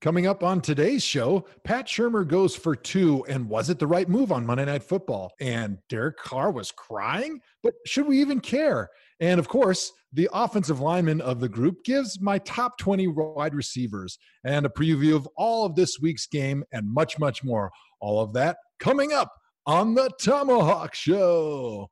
Coming up on today's show, Pat Shurmur goes for two, and was it the right move on Monday Night Football? And Derek Carr was crying, but should we even care? And of course, the offensive lineman of the group gives my top 20 wide receivers and a preview of all of this week's game and much, much more. All of that coming up on the Tomahawk Show.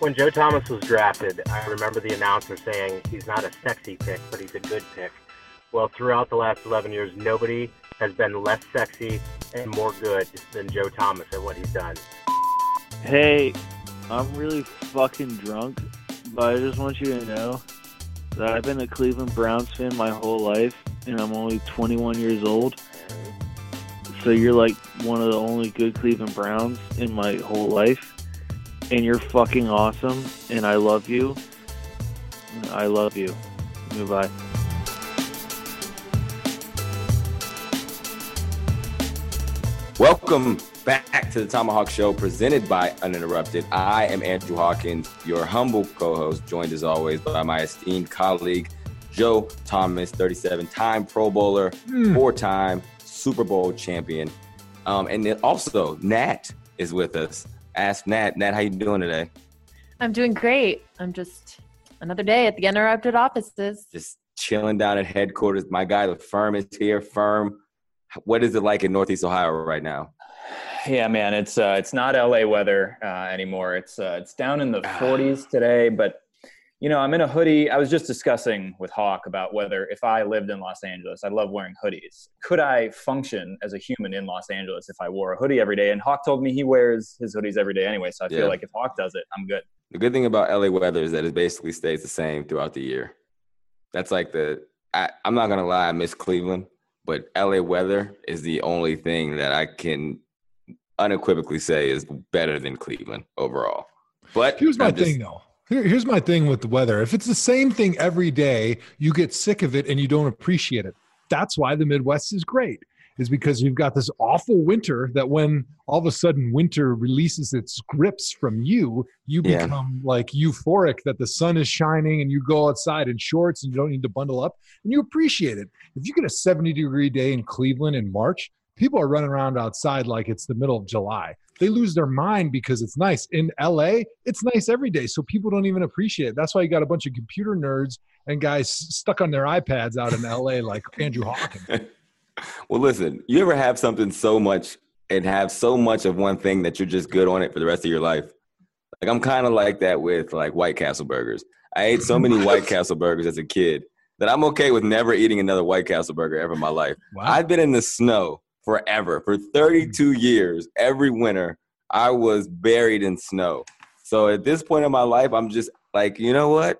When Joe Thomas was drafted, I remember the announcer saying, he's not a sexy pick, but he's a good pick. Well, throughout the last 11 years, nobody has been less sexy and more good than Joe Thomas at what he's done. Hey, I'm really fucking drunk, but I just want you to know that I've been a Cleveland Browns fan my whole life, and I'm only 21 years old. So you're like one of the only good Cleveland Browns in my whole life. And you're fucking awesome, and I love you. I love you. Goodbye. Welcome back to the Tomahawk Show, presented by Uninterrupted. I am Andrew Hawkins, your humble co-host, joined as always by my esteemed colleague, Joe Thomas, 37-time Pro Bowler, four-time Super Bowl champion. And then also, Nat is with us. Ask Nat. Nat, how you doing today? I'm doing great. I'm just another day at the Uninterrupted offices. Just chilling down at headquarters. My guy, the firm is here. Firm, what is it like in Northeast Ohio right now? Yeah, man, it's not LA weather anymore. It's down in the 40s today. But you know, I'm in a hoodie. I was just discussing with Hawk about whether if I lived in Los Angeles, I love wearing hoodies. Could I function as a human in Los Angeles if I wore a hoodie every day? And Hawk told me he wears his hoodies every day anyway. So I feel like if Hawk does it, I'm good. The good thing about LA weather is that it basically stays the same throughout the year. That's like I'm not going to lie, I miss Cleveland, but LA weather is the only thing that I can unequivocally say is better than Cleveland overall. But here's my thing though. Here's my thing with the weather. If it's the same thing every day, you get sick of it and you don't appreciate it. That's why the Midwest is great, is because you've got this awful winter that when all of a sudden winter releases its grips from you, you become like euphoric that the sun is shining and you go outside in shorts and you don't need to bundle up and you appreciate it. If you get a 70-degree day in Cleveland in March, people are running around outside like it's the middle of July. They lose their mind because it's nice. In LA, it's nice every day, so people don't even appreciate it. That's why you got a bunch of computer nerds and guys stuck on their iPads out in LA like Andrew Hawkins. Well, listen, you ever have something so much and have so much of one thing that you're just good on it for the rest of your life? Like I'm kind of like that with like White Castle burgers. I ate so many White Castle burgers as a kid that I'm okay with never eating another White Castle burger ever in my life. Wow. I've been in the snow forever. For 32 years, every winter, I was buried in snow. So at this point in my life, I'm just like, you know what?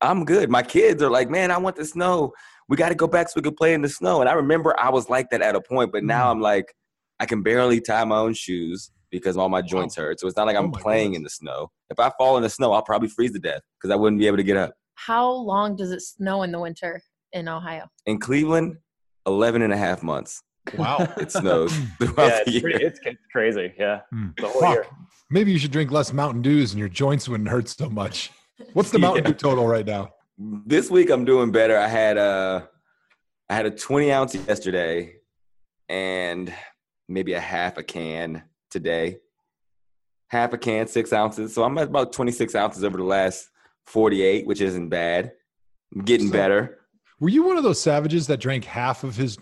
I'm good. My kids are like, man, I want the snow. We got to go back so we can play in the snow. And I remember I was like that at a point, but now I'm like, I can barely tie my own shoes because all my joints hurt. So it's not like I'm playing in the snow. If I fall in the snow, I'll probably freeze to death because I wouldn't be able to get up. How long does it snow in the winter in Ohio? In Cleveland, 11 and a half months. Wow. It snows throughout the year. It's crazy. Yeah. The whole year. Maybe you should drink less Mountain Dews and your joints wouldn't hurt so much. What's the Mountain Dew total right now? This week I'm doing better. I had a 20-ounce yesterday and maybe a half a can today. Half a can, 6 ounces. So I'm at about 26 ounces over the last 48, which isn't bad. I'm getting better. Were you one of those savages that drank half of his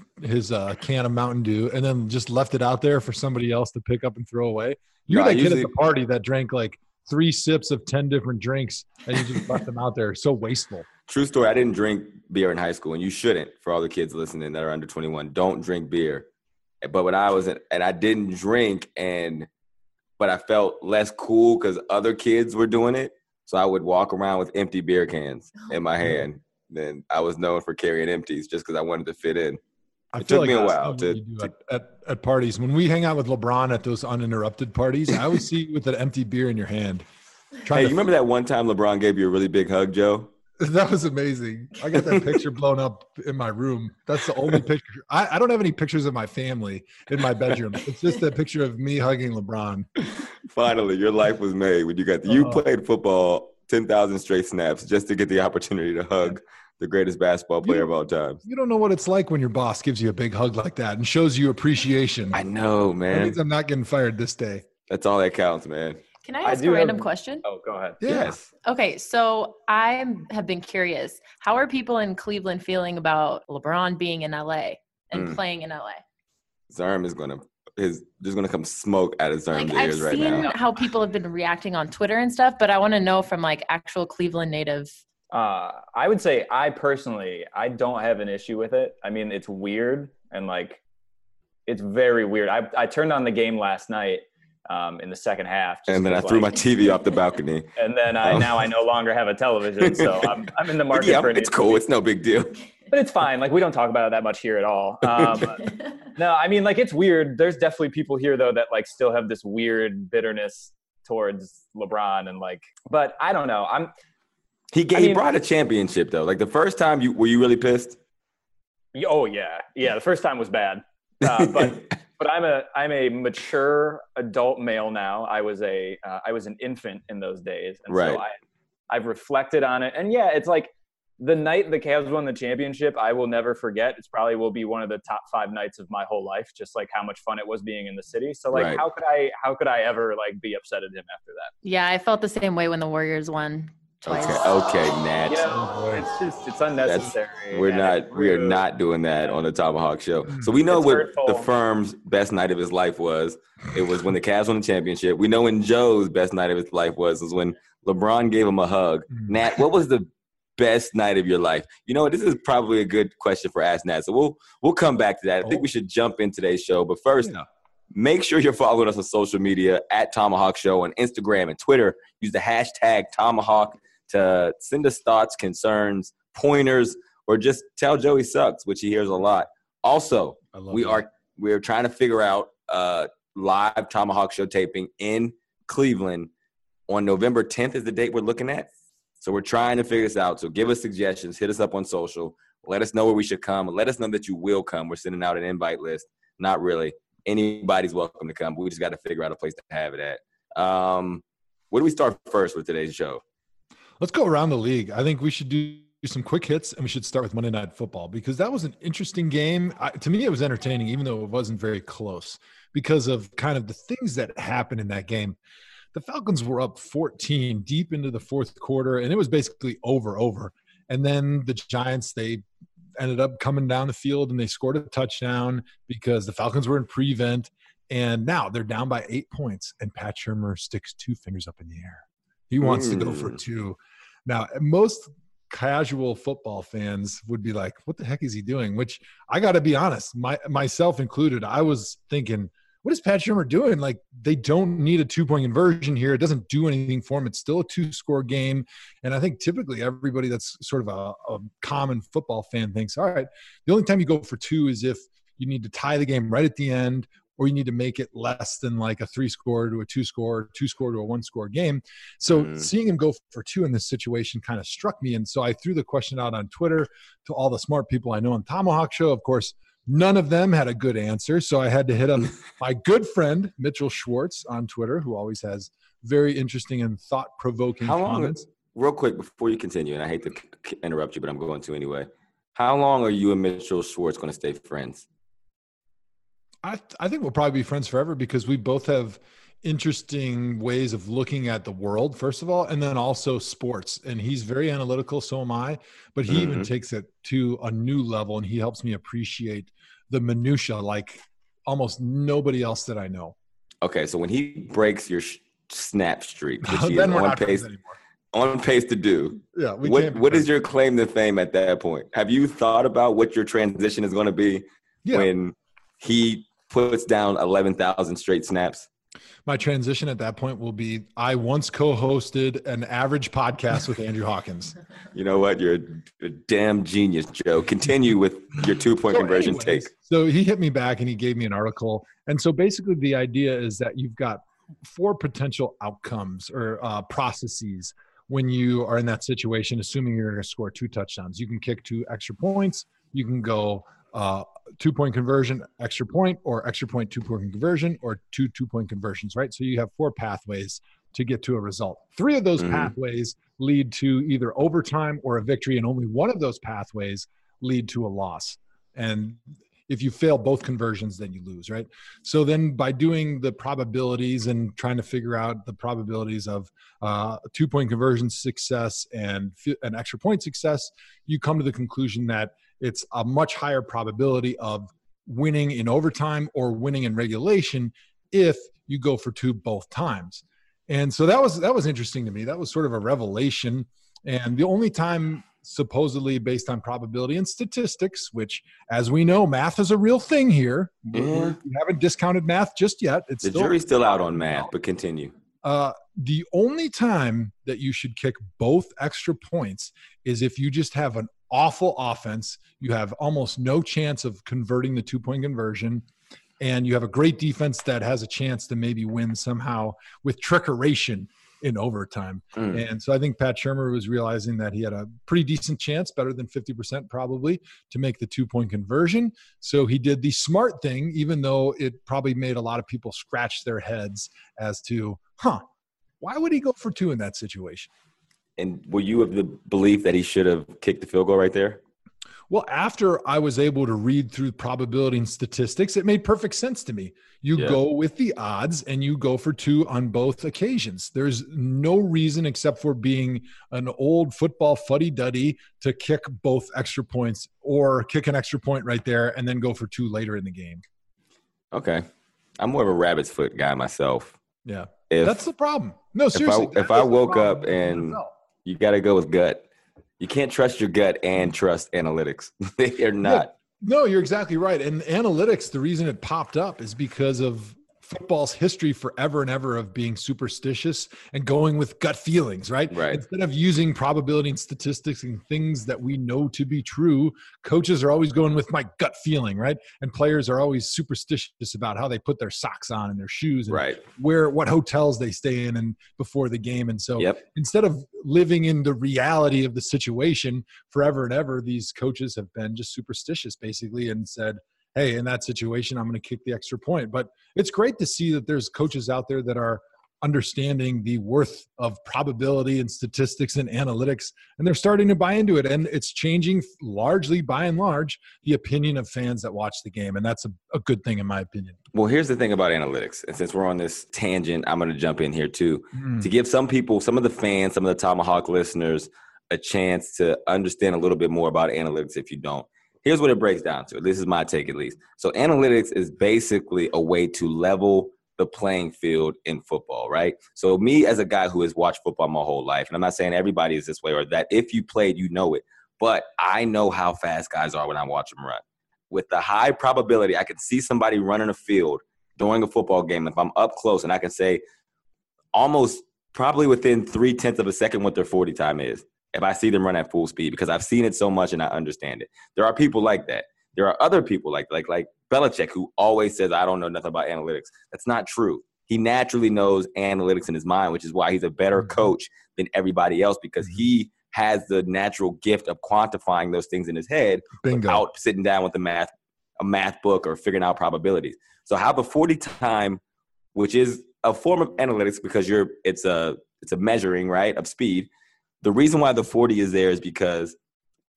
can of Mountain Dew and then just left it out there for somebody else to pick up and throw away? You're that kid at the party that drank like 3 sips of 10 different drinks and you just left them out there. So wasteful. True story. I didn't drink beer in high school, and you shouldn't. For all the kids listening that are under 21, don't drink beer. But when I was I didn't drink, but I felt less cool because other kids were doing it, so I would walk around with empty beer cans in my hand. Then I was known for carrying empties just because I wanted to fit in. It took me a while at parties. When we hang out with LeBron at those uninterrupted parties, I always see you with an empty beer in your hand. Hey, you remember that one time LeBron gave you a really big hug, Joe? That was amazing. I got that picture blown up in my room. That's the only picture. I don't have any pictures of my family in my bedroom. It's just a picture of me hugging LeBron. Finally, your life was made when you got the, you played football 10,000 straight snaps just to get the opportunity to hug the greatest basketball player of all time. You don't know what it's like when your boss gives you a big hug like that and shows you appreciation. I know, man. That means I'm not getting fired this day. That's all that counts, man. Can I ask a random question? Oh, go ahead. Yes. Okay, so I have been curious. How are people in Cleveland feeling about LeBron being in LA and playing in LA? Zerm is there's gonna come smoke out of Zerm's ears right now. I've seen how people have been reacting on Twitter and stuff, but I want to know from actual Cleveland native. I would say I don't have an issue with it. I mean, it's weird and it's very weird. I turned on the game last night. In the second half. And then I threw my TV off the balcony. And then now I no longer have a television, so I'm in the market for it. It's cool. It's no big deal. But it's fine. We don't talk about it that much here at all. No, I mean, it's weird. There's definitely people here, though, that, still have this weird bitterness towards LeBron. And, but I don't know. He brought a championship, though. The first time, were you really pissed? Oh, yeah. Yeah, the first time was bad. But... But I'm a mature adult male now. I was an infant in those days, and right. So I've reflected on it. And yeah, it's the night the Cavs won the championship, I will never forget. It's probably will be one of the top 5 nights of my whole life. Just how much fun it was being in the city. So right. how could I ever be upset at him after that? Yeah, I felt the same way when the Warriors won. Twice. Okay, Nat. It's unnecessary. We are not doing that on the Tomahawk Show. So we know the firm's best night of his life was. It was when the Cavs won the championship. We know when Joe's best night of his life was when LeBron gave him a hug. Nat, what was the best night of your life? You know what? This is probably a good question for Ask Nat. So we'll come back to that. I think we should jump in today's show. But first, make sure you're following us on social media at Tomahawk Show on Instagram and Twitter. Use the hashtag Tomahawk to send us thoughts, concerns, pointers, or just tell Joey sucks, which he hears a lot. Also, we are trying to figure out live Tomahawk Show taping in Cleveland on November 10th is the date we're looking at. So we're trying to figure this out. So give us suggestions. Hit us up on social. Let us know where we should come. Let us know that you will come. We're sending out an invite list. Not really. Anybody's welcome to come. But we just got to figure out a place to have it at. Where do we start first with today's show? Let's go around the league. I think we should do some quick hits, and we should start with Monday Night Football because that was an interesting game. To me, it was entertaining, even though it wasn't very close because of kind of the things that happened in that game. The Falcons were up 14 deep into the fourth quarter, and it was basically over. And then the Giants, they ended up coming down the field, and they scored a touchdown because the Falcons were in prevent, and now they're down by 8 points, and Pat Shurmur sticks 2 fingers up in the air. He wants to go for 2. Now, most casual football fans would be like, what the heck is he doing? Which I got to be honest, myself included, I was thinking, what is Pat Shurmur doing? They don't need a 2-point conversion here. It doesn't do anything for him. It's still a 2-score game. And I think typically everybody that's sort of a common football fan thinks, all right, the only time you go for 2 is if you need to tie the game right at the end, or you need to make it less than a 3-score to a 2-score, 2-score to a 1-score game. So seeing him go for 2 in this situation kind of struck me. And so I threw the question out on Twitter to all the smart people I know on Tomahawk Show. Of course, none of them had a good answer. So I had to hit up my good friend, Mitchell Schwartz on Twitter, who always has very interesting and thought-provoking comments. Real quick, before you continue, and I hate to interrupt you, but I'm going to anyway. How long are you and Mitchell Schwartz going to stay friends? I think we'll probably be friends forever because we both have interesting ways of looking at the world, first of all, and then also sports. And he's very analytical, so am I, but he even takes it to a new level, and he helps me appreciate the minutia like almost nobody else that I know. Okay, so when he breaks your snap streak, which he is on pace to do, what is your claim to fame at that point? Have you thought about what your transition is going to be when he puts down 11,000 straight snaps? My transition at that point will be, I once co-hosted an average podcast with Andrew Hawkins. You know what? You're a damn genius, Joe. Continue with your 2-point conversion take. So he hit me back and he gave me an article. And so basically the idea is that you've got 4 potential outcomes or processes when you are in that situation, assuming you're going to score two touchdowns. You can kick two extra points. You can go two-point conversion, extra point, or extra point, two-point conversion, or two two-point conversions, right? So you have four pathways to get to a result. Three of those pathways lead to either overtime or a victory, and only one of those pathways lead to a loss. And if you fail both conversions, then you lose, right? So then by doing the probabilities and trying to figure out the probabilities of two-point conversion success and an extra point success, you come to the conclusion that it's a much higher probability of winning in overtime or winning in regulation if you go for two both times. And so that was interesting to me. That was sort of a revelation. And the only time supposedly based on probability and statistics, which, as we know, math is a real thing here. Yeah. We haven't discounted math just yet. The jury's still out on math, but continue. The only time that you should kick both extra points is if you just have an awful offense, you have almost no chance of converting the two-point conversion, and you have a great defense that has a chance to maybe win somehow with trickeration in overtime. And so I think Pat Shurmur was realizing that he had a pretty decent chance, better than 50% probably, to make the two-point conversion. So he did the smart thing, even though it probably made a lot of people scratch their heads as to, why would he go for two in that situation? And were you of the belief that he should have kicked the field goal right there? Well, after I was able to read through probability and statistics, it made perfect sense to me. You go with the odds and you go for two on both occasions. There's no reason except for being an old football fuddy-duddy to kick both extra points or kick an extra point right there and then go for two later in the game. Okay. I'm more of a rabbit's foot guy myself. Yeah. That's the problem. No, seriously. If I woke up and you got to go with gut. You can't trust your gut and trust analytics. They're not. No, you're exactly right. And analytics, the reason it popped up is because of football's history forever and ever of being superstitious and going with gut feelings, right? Instead of using probability and statistics and things that we know to be true, coaches are always going with my gut feeling, right? And players are always superstitious about how they put their socks on and their shoes and what hotels they stay in and before the game. And so instead of living in the reality of the situation forever and ever, these coaches have been just superstitious basically and said, hey, in that situation, I'm going to kick the extra point. But it's great to see that there's coaches out there that are understanding the worth of probability and statistics and analytics, and they're starting to buy into it. And it's changing largely, by and large, the opinion of fans that watch the game. And that's a good thing, in my opinion. Well, here's the thing about analytics. And since we're on this tangent, I'm going to jump in here too. To give some people, some of the fans, some of the Tomahawk listeners, a chance to understand a little bit more about analytics if you don't. Here's what it breaks down to. This is my take, at least. So analytics is basically a way to level the playing field in football, right? So me as a guy who has watched football my whole life, and I'm not saying everybody is this way or that. If you played, you know it. But I know how fast guys are when I watch them run. With the high probability, I can see somebody running a field during a football game. If I'm up close and I can say almost probably within 0.3 of a second what their 40 time is. If I see them run at full speed, because I've seen it so much and I understand it. There are people like that. There are other people like Belichick, who always says, I don't know nothing about analytics. That's not true. He naturally knows analytics in his mind, which is why he's a better coach than everybody else, because he has the natural gift of quantifying those things in his head without sitting down with a math book or figuring out probabilities. So how the 40 time, which is a form of analytics because it's a measuring, right, of speed. The reason why the 40 is there is because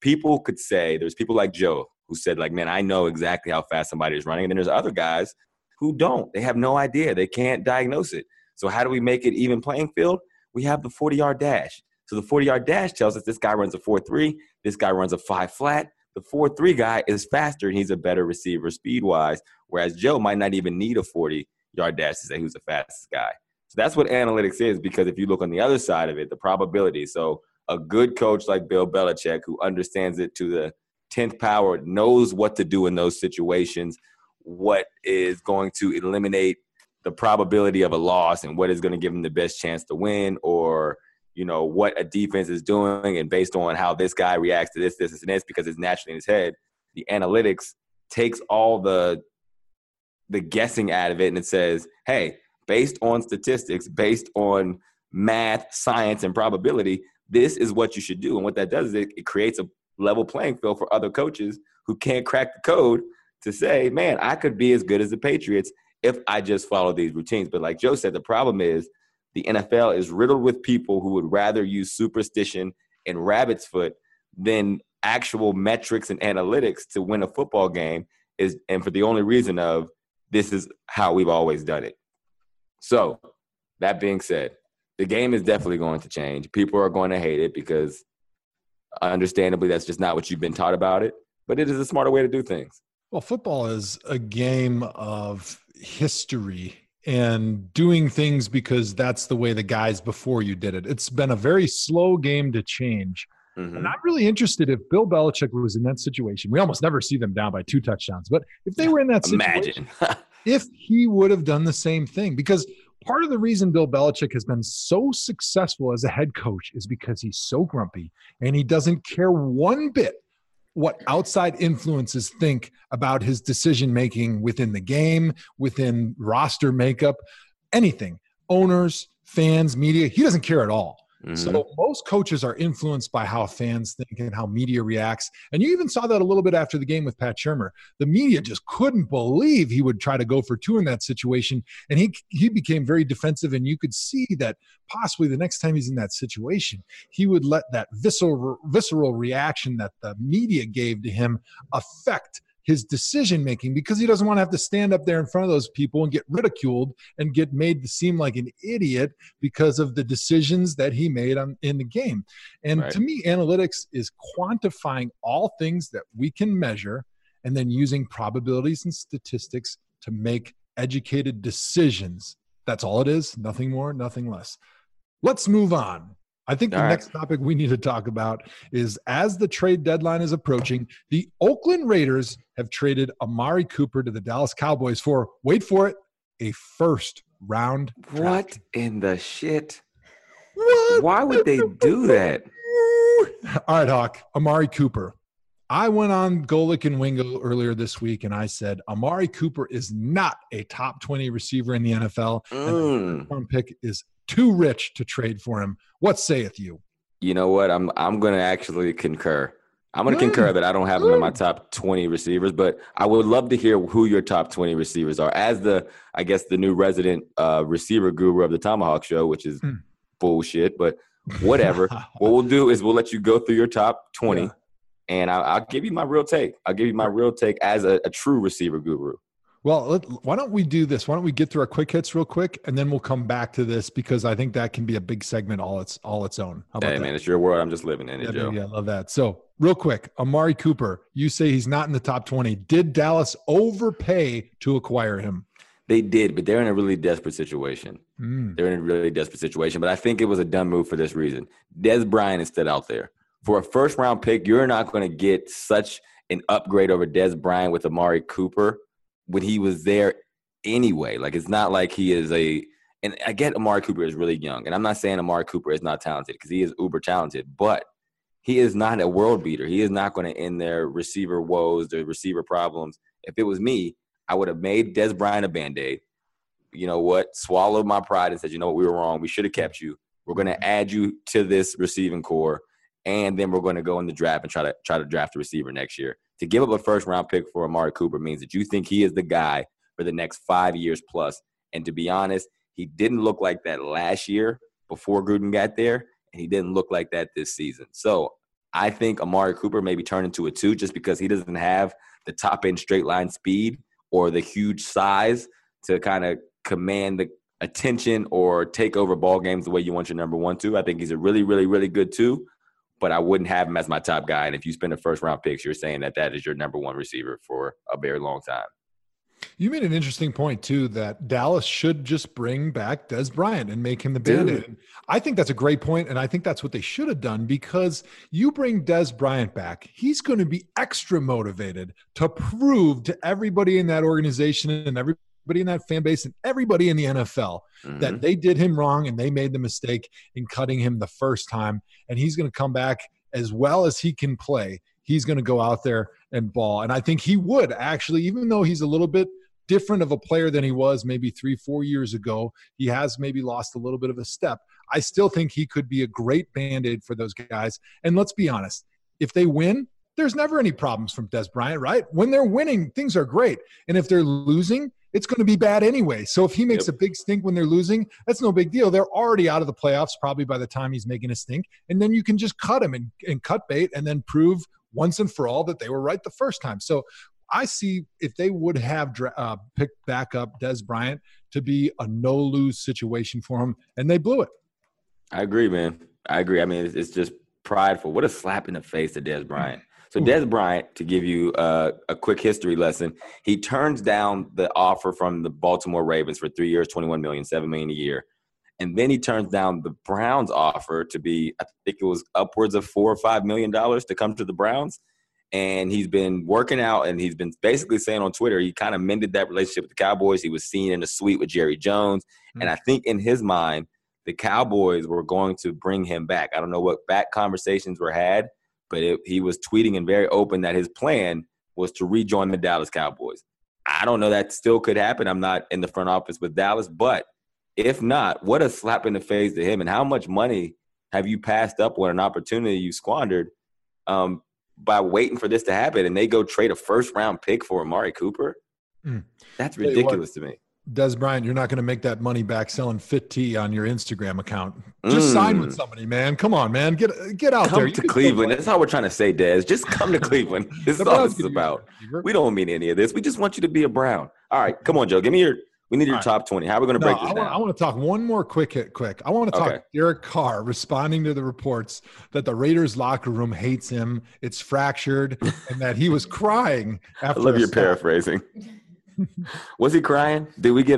people could say, there's people like Joe who said, like, man, I know exactly how fast somebody is running. And then there's other guys who don't. They have no idea. They can't diagnose it. So how do we make it even playing field? We have the 40-yard dash. So the 40-yard dash tells us this guy runs a 4.3. This guy runs a 5 flat. The 4.3 guy is faster, and he's a better receiver speed-wise, whereas Joe might not even need a 40-yard dash to say who's the fastest guy. So that's what analytics is, because if you look on the other side of it, the probability. So a good coach like Bill Belichick, who understands it to the 10th power, knows what to do in those situations, what is going to eliminate the probability of a loss and what is going to give him the best chance to win, or, you know, what a defense is doing. And based on how this guy reacts to this, and this, because it's naturally in his head, the analytics takes all the guessing out of it, and it says, hey, based on statistics, based on math, science, and probability, this is what you should do. And what that does is it creates a level playing field for other coaches who can't crack the code to say, man, I could be as good as the Patriots if I just follow these routines. But like Joe said, the problem is the NFL is riddled with people who would rather use superstition and rabbit's foot than actual metrics and analytics to win a football game, is, and for the only reason of this is how we've always done it. So that being said, the game is definitely going to change. People are going to hate it because understandably that's just not what you've been taught about it, but it is a smarter way to do things. Well, football is a game of history and doing things because that's the way the guys before you did it. It's been a very slow game to change. Mm-hmm. And I'm really interested if Bill Belichick was in that situation. We almost never see them down by 2 touchdowns. But if they were in that situation, if he would have done the same thing, because part of the reason Bill Belichick has been so successful as a head coach is because he's so grumpy and he doesn't care one bit what outside influences think about his decision-making within the game, within roster makeup, anything, owners, fans, media. He doesn't care at all. Mm-hmm. So most coaches are influenced by how fans think and how media reacts. And you even saw that a little bit after the game with Pat Shurmur. The media just couldn't believe he would try to go for 2 in that situation. And he became very defensive. And you could see that possibly the next time he's in that situation, he would let that visceral reaction that the media gave to him affect his decision-making, because he doesn't want to have to stand up there in front of those people and get ridiculed and get made to seem like an idiot because of the decisions that he made in the game. And right. To me, analytics is quantifying all things that we can measure and then using probabilities and statistics to make educated decisions. That's all it is. Nothing more, nothing less. Let's move on. I think the next topic we need to talk about is, as the trade deadline is approaching, the Oakland Raiders have traded Amari Cooper to the Dallas Cowboys for, wait for it, a first-round draft. What in the shit? What? Why would they do that? All right, Hawk, Amari Cooper. I went on Golik and Wingo earlier this week, and I said, Amari Cooper is not a top 20 receiver in the NFL, and the first-round pick is too rich to trade for him. What sayeth you? You know what? I'm going to actually concur. I'm going to concur that I don't have him in my top 20 receivers, but I would love to hear who your top 20 receivers are. As the new resident receiver guru of the Tomahawk Show, which is bullshit, but whatever. What we'll do is we'll let you go through your top 20, and I'll give you my real take. I'll give you my real take as a true receiver guru. Well, why don't we do this? Why don't we get through our quick hits real quick, and then we'll come back to this, because I think that can be a big segment all its own. How about that? Man, it's your world. I'm just living in it, Joe. Yeah, I love that. So real quick, Amari Cooper, you say he's not in the top 20. Did Dallas overpay to acquire him? They did, but they're in a really desperate situation. But I think it was a dumb move for this reason. Dez Bryant is still out there. For a first-round pick, you're not going to get such an upgrade over Dez Bryant with Amari Cooper when he was there anyway. Like, it's not like he is and I get Amari Cooper is really young, and I'm not saying Amari Cooper is not talented, because he is uber talented, but he is not a world beater. He is not going to end their receiver woes, their receiver problems. If it was me, I would have made Dez Bryant a Band-Aid. You know what? Swallowed my pride and said, you know what? We were wrong. We should have kept you. We're going to add you to this receiving core, and then we're going to go in the draft and try to draft a receiver next year. To give up a first-round pick for Amari Cooper means that you think he is the guy for the next 5 years plus. And to be honest, he didn't look like that last year before Gruden got there, and he didn't look like that this season. So I think Amari Cooper maybe turned into a 2, just because he doesn't have the top-end straight-line speed or the huge size to kind of command the attention or take over ball games the way you want your number 1, 2. I think he's a really, really, really good 2. But I wouldn't have him as my top guy. And if you spend a first-round pick, you're saying that is your number 1 receiver for a very long time. You made an interesting point, too, that Dallas should just bring back Dez Bryant and make him the Band-Aid. I think that's a great point, and I think that's what they should have done, because you bring Dez Bryant back, he's going to be extra motivated to prove to everybody in that organization and everybody in that fan base and everybody in the NFL that they did him wrong and they made the mistake in cutting him the first time. And he's going to come back as well as he can play. He's going to go out there and ball. And I think he would actually, even though he's a little bit different of a player than he was maybe 3-4 years ago. He has maybe lost a little bit of a step. I still think he could be a great Band-Aid for those guys. And let's be honest, if they win, there's never any problems from Dez Bryant, right? When they're winning, things are great. And if they're losing, it's going to be bad anyway. So if he makes a big stink when they're losing, that's no big deal. They're already out of the playoffs probably by the time he's making a stink. And then you can just cut him and cut bait and then prove once and for all that they were right the first time. So I see if they would have picked back up Dez Bryant to be a no-lose situation for him, and they blew it. I agree, man. I agree. I mean, it's just prideful. What a slap in the face to Dez Bryant. So Dez Bryant, to give you a quick history lesson, he turns down the offer from the Baltimore Ravens for 3 years, $21 million, $7 million a year. And then he turns down the Browns offer to be, I think it was upwards of $4 or $5 million to come to the Browns. And he's been working out, and he's been basically saying on Twitter, he kind of mended that relationship with the Cowboys. He was seen in a suite with Jerry Jones. And I think in his mind, the Cowboys were going to bring him back. I don't know what back conversations were had, but he was tweeting and very open that his plan was to rejoin the Dallas Cowboys. I don't know. That still could happen. I'm not in the front office with Dallas, but if not, what a slap in the face to him. And how much money have you passed up on an opportunity you squandered by waiting for this to happen? And they go trade a first-round pick for Amari Cooper? That's ridiculous to me. Dez Bryant, you're not going to make that money back selling fit tea on your Instagram account. Just sign with somebody, man. Come on, man. Get out there. Come to Cleveland. That's all we're trying to say, Dez. Just come to Cleveland. This is all this is about. We don't mean any of this. We just want you to be a Brown. All right. Come on, Joe. Give me your – we need your top 20. How are we going to break this down? I want to talk one more quick hit quick. I want to talk Derek Carr responding to the reports that the Raiders locker room hates him, it's fractured, and that he was crying after – I love your paraphrasing. Was he crying? Did we get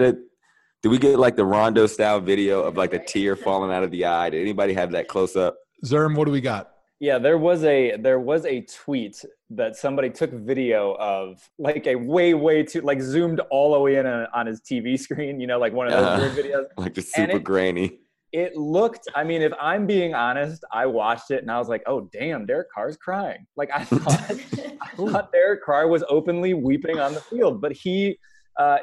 like the Rondo style video of like a tear falling out of the eye? Did anybody have that close up? Zerm, what do we got? Yeah, there was a tweet that somebody took video of, like a way too, like zoomed all the way in on his TV screen, you know, like one of those weird videos. Like just super grainy. It looked, I mean, if I'm being honest, I watched it and I was like, oh, damn, Derek Carr's crying. Like I thought Derek Carr was openly weeping on the field, but he,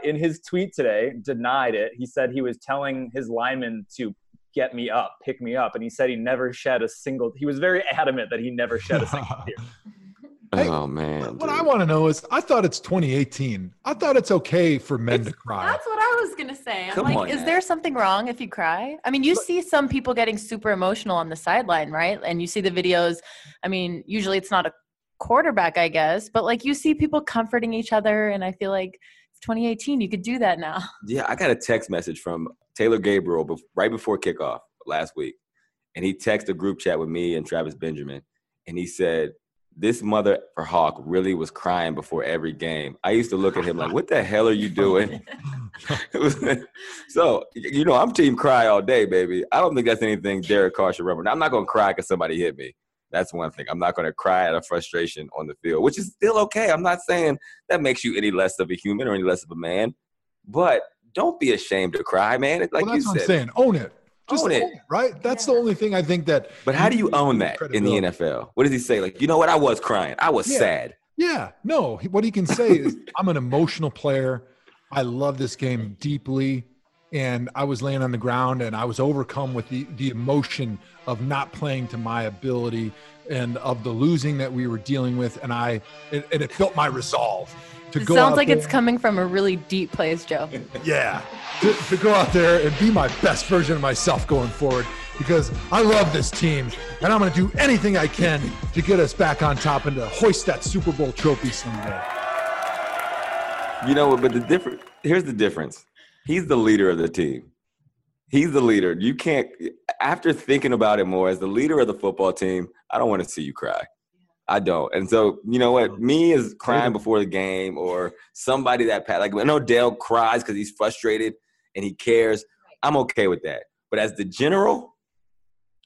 in his tweet today, denied it. He said he was telling his linemen to get me up, pick me up. And he said he never shed a single, he was very adamant that he never shed a single tear. Hey, oh, man. What I want to know is, I thought it's 2018. I thought it's okay for men to cry. That's what I was going to say. I'm like, is there something wrong if you cry? I mean, you see some people getting super emotional on the sideline, right? And you see the videos. I mean, usually it's not a quarterback, I guess. But, like, you see people comforting each other. And I feel like it's 2018. You could do that now. Yeah, I got a text message from Taylor Gabriel right before kickoff last week. And he texted a group chat with me and Travis Benjamin. And he said, this mother for Hawk really was crying before every game. I used to look at him like, what the hell are you doing? So, you know, I'm team cry all day, baby. I don't think that's anything Derek Carr should remember. Now, I'm not going to cry because somebody hit me. That's one thing. I'm not going to cry out of frustration on the field, which is still okay. I'm not saying that makes you any less of a human or any less of a man. But don't be ashamed to cry, man. It's like you said. That's what I'm saying. Own it. Just own it, right? That's the only thing I think that. But how do you own that in the NFL? What does he say? Like, you know what? I was crying. I was sad. Yeah. No. What he can say is, I'm an emotional player. I love this game deeply. And I was laying on the ground and I was overcome with the emotion of not playing to my ability and of the losing that we were dealing with. And it built my resolve. It sounds like it's coming from a really deep place, Joe. Yeah. To go out there and be my best version of myself going forward, because I love this team and I'm going to do anything I can to get us back on top and to hoist that Super Bowl trophy someday. You know, but here's the difference. He's the leader of the team. He's the leader. You can't, after thinking about it more, as the leader of the football team, I don't want to see you cry. I don't. And so, you know what? Me is crying before the game or somebody that – like, I know Dale cries because he's frustrated and he cares. I'm okay with that. But as the general,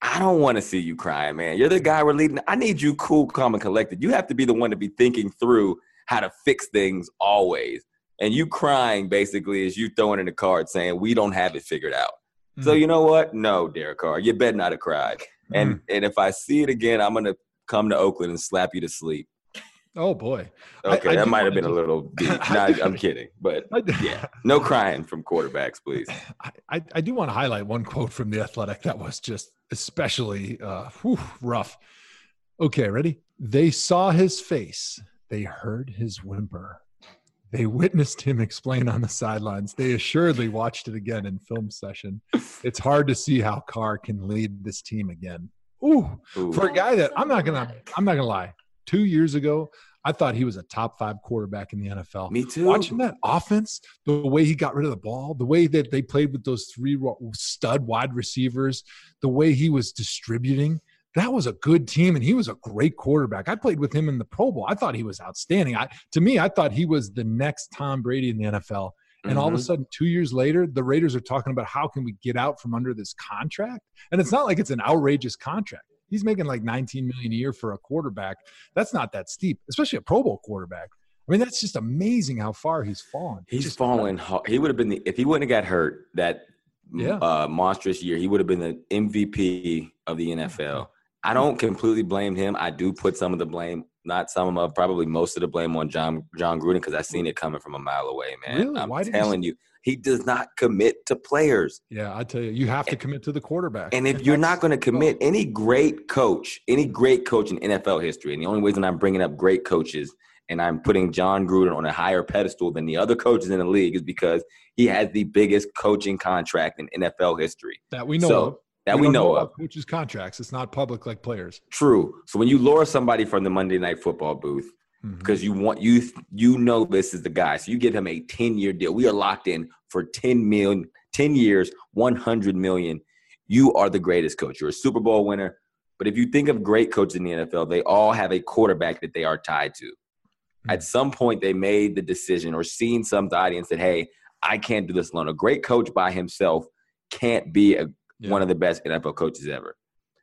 I don't want to see you crying, man. You're the guy we're leading. I need you cool, calm, and collected. You have to be the one to be thinking through how to fix things always. And you crying basically is you throwing in the card saying, we don't have it figured out. Mm-hmm. So you know what? No, Derek Carr, you better not have cried. Mm-hmm. And if I see it again, I'm going to come to Oakland and slap you to sleep. Oh, boy. Okay, I that might have been a little deep. I'm kidding. But, yeah, no crying from quarterbacks, please. I do want to highlight one quote from The Athletic that was just especially rough. Okay, ready? They saw his face. They heard his whimper. They witnessed him explain on the sidelines. They assuredly watched it again in film session. It's hard to see how Carr can lead this team again. Ooh. For a guy that I'm not gonna lie. 2 years ago, I thought he was a top five quarterback in the NFL. Me too. Watching that offense, the way he got rid of the ball, the way that they played with those three stud wide receivers, the way he was distributing, that was a good team, and he was a great quarterback. I played with him in the Pro Bowl. I thought he was outstanding. I thought he was the next Tom Brady in the NFL. And all of a sudden, 2 years later, the Raiders are talking about how can we get out from under this contract? And it's not like it's an outrageous contract. He's making like $19 million a year for a quarterback. That's not that steep, especially a Pro Bowl quarterback. I mean, that's just amazing how far he's fallen. He's fallen hard. He would have been if he wouldn't have got hurt that monstrous year, he would have been the MVP of the NFL. I don't completely blame him. I do put some of the blame, not some of, probably most of the blame on John Gruden because I've seen it coming from a mile away, man. Really? I'm telling you, he does not commit to players. Yeah, I tell you, you have to commit to the quarterback. And if you're not going to commit, any great coach in NFL history, and the only reason I'm bringing up great coaches and I'm putting John Gruden on a higher pedestal than the other coaches in the league is because he has the biggest coaching contract in NFL history. That we know of. That we know of. Coaches' contracts. It's not public like players. True. So when you lure somebody from the Monday Night Football booth because you know this is the guy, so you give him a 10-year deal. We are locked in for 10 years, $100 million. You are the greatest coach. You're a Super Bowl winner. But if you think of great coaches in the NFL, they all have a quarterback that they are tied to. Mm-hmm. At some point, they made the decision or seen somebody and said, hey, I can't do this alone. A great coach by himself can't be one of the best NFL coaches ever.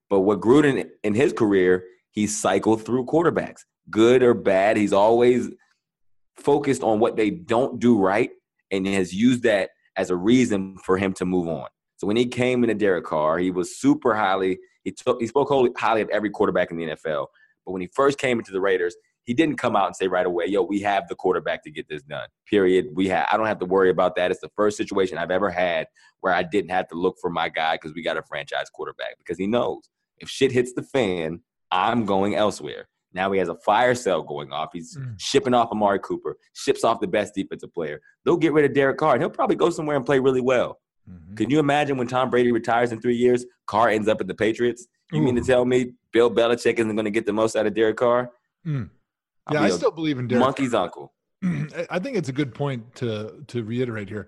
But what Gruden in his career, he cycled through quarterbacks, good or bad. He's always focused on what they don't do right and has used that as a reason for him to move on. So when he came into Derek Carr, he was super highly – he spoke highly of every quarterback in the NFL. But when he first came into the Raiders, he didn't come out and say right away, yo, we have the quarterback to get this done, period. I don't have to worry about that. It's the first situation I've ever had where I didn't have to look for my guy because we got a franchise quarterback, because he knows if shit hits the fan, I'm going elsewhere. Now he has a fire sale going off. He's shipping off Amari Cooper, ships off the best defensive player. They'll get rid of Derek Carr, and he'll probably go somewhere and play really well. Mm-hmm. Can you imagine when Tom Brady retires in 3 years, Carr ends up at the Patriots? You mean to tell me Bill Belichick isn't going to get the most out of Derek Carr? Mm. Yeah, I still believe in Derek. Monkey's uncle. I think it's a good point to reiterate here.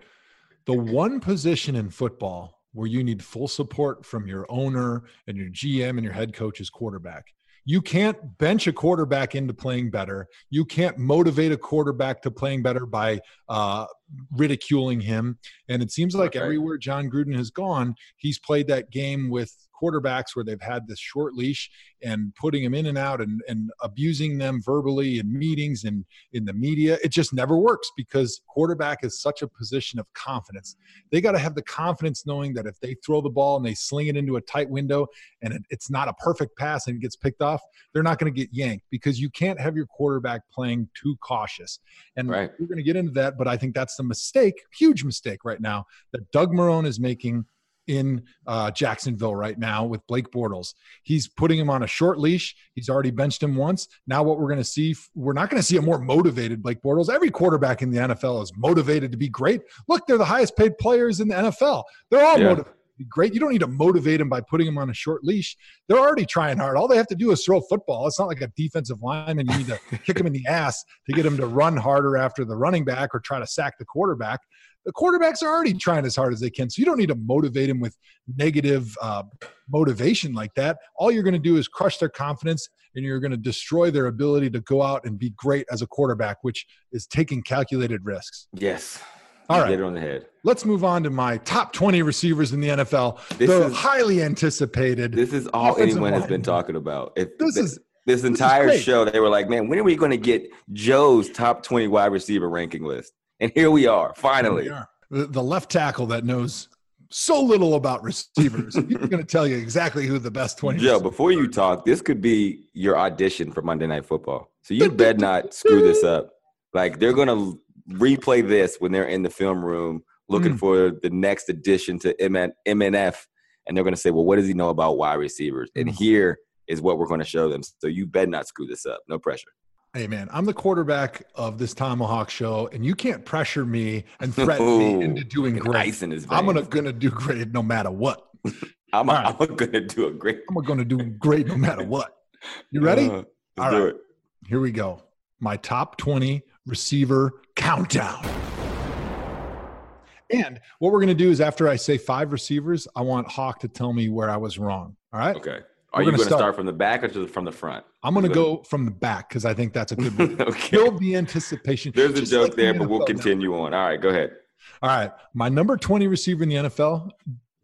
The one position in football where you need full support from your owner and your GM and your head coach is quarterback. You can't bench a quarterback into playing better. You can't motivate a quarterback to playing better by ridiculing him. And it seems like everywhere John Gruden has gone, he's played that game with quarterbacks where they've had this short leash and putting them in and out and abusing them verbally in meetings and in the media. It just never works because quarterback is such a position of confidence. They got to have the confidence knowing that if they throw the ball and they sling it into a tight window and it's not a perfect pass and it gets picked off, they're not going to get yanked because you can't have your quarterback playing too cautious. And we're going to get into that, but I think that's the mistake, huge mistake right now that Doug Marrone is making in Jacksonville right now with Blake Bortles. He's putting him on a short leash. He's already benched him once. Now what we're going to see, we're not going to see a more motivated Blake Bortles. Every quarterback in the NFL is motivated to be great. Look, they're the highest paid players in the NFL. They're all motivated to be great. You don't need to motivate him by putting him on a short leash. They're already trying hard. All they have to do is throw football. It's not like a defensive lineman. You need to kick him in the ass to get him to run harder after the running back or try to sack the quarterback. The quarterbacks are already trying as hard as they can, so you don't need to motivate them with negative motivation like that. All you're going to do is crush their confidence, and you're going to destroy their ability to go out and be great as a quarterback, which is taking calculated risks. Yes. All right. Get it on the head. Let's move on to my top 20 receivers in the NFL. They're highly anticipated. This is all anyone has been talking about. This entire show, they were like, man, when are we going to get Joe's top 20 wide receiver ranking list? And here we are, finally. The left tackle that knows so little about receivers. He's going to tell you exactly who the best 20 Joe, before you talk, this could be your audition for Monday Night Football. So you better not screw this up. Like, they're going to replay this when they're in the film room looking for the next addition to MNF. And they're going to say, well, what does he know about wide receivers? And here is what we're going to show them. So you better not screw this up. No pressure. Hey, man, I'm the quarterback of this Tomahawk show, and you can't pressure me and threaten me into doing great. I'm going to do great no matter what. I'm going to do great no matter what. You ready? All right. Here we go. My top 20 receiver countdown. And what we're going to do is after I say five receivers, I want Hawk to tell me where I was wrong. All right? Okay. Are you going to start from the back or from the front? I'm going to go from the back because I think that's a good one. Okay. Build the anticipation. There's a joke there, but we'll continue on. All right, go ahead. All right. My number 20 receiver in the NFL,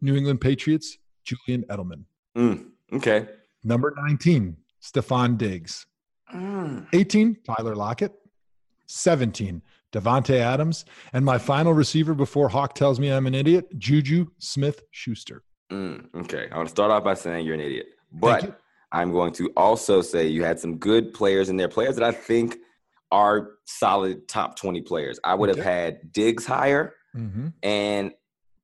New England Patriots, Julian Edelman. Okay. Number 19, Stephon Diggs. 18, Tyler Lockett. 17, Devontae Adams. And my final receiver before Hawk tells me I'm an idiot, Juju Smith-Schuster. Okay. I want to start off by saying you're an idiot. But I'm going to also say you had some good players in there, players that I think are solid top 20 players. I would have had Diggs higher and